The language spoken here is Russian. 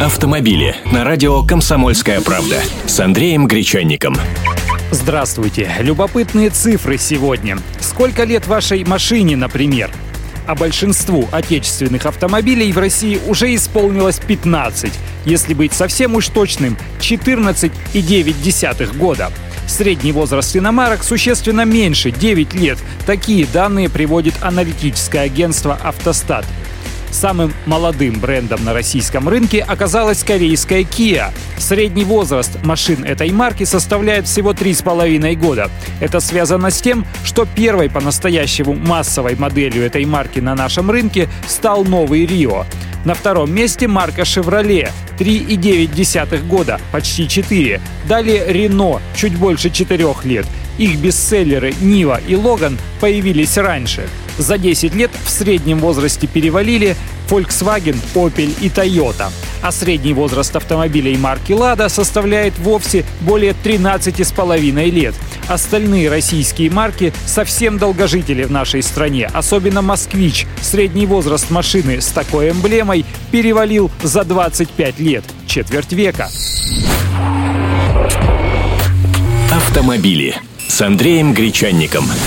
Автомобили на радио «Комсомольская правда» с Андреем Гречанником. Здравствуйте. Любопытные цифры сегодня. Сколько лет вашей машине, например? А большинству отечественных автомобилей в России уже исполнилось 15, если быть совсем уж точным, 14,9 года. Средний возраст иномарок существенно меньше, 9 лет. Такие данные приводит аналитическое агентство «Автостат». Самым молодым брендом на российском рынке оказалась корейская Kia. Средний возраст машин этой марки составляет всего 3,5 года. Это связано с тем, что первой по-настоящему массовой моделью этой марки на нашем рынке стал новый Rio. На втором месте марка Chevrolet – 3,9 года, почти 4. Далее Renault – чуть больше 4 лет. Их бестселлеры «Нива» и «Logan» появились раньше. За 10 лет в среднем возрасте перевалили Volkswagen, Opel и Toyota. А средний возраст автомобилей марки «Лада» составляет вовсе более 13,5 лет. Остальные российские марки совсем долгожители в нашей стране, особенно «Москвич». Средний возраст машины с такой эмблемой перевалил за 25 лет, четверть века. Автомобили с Андреем Гречанником.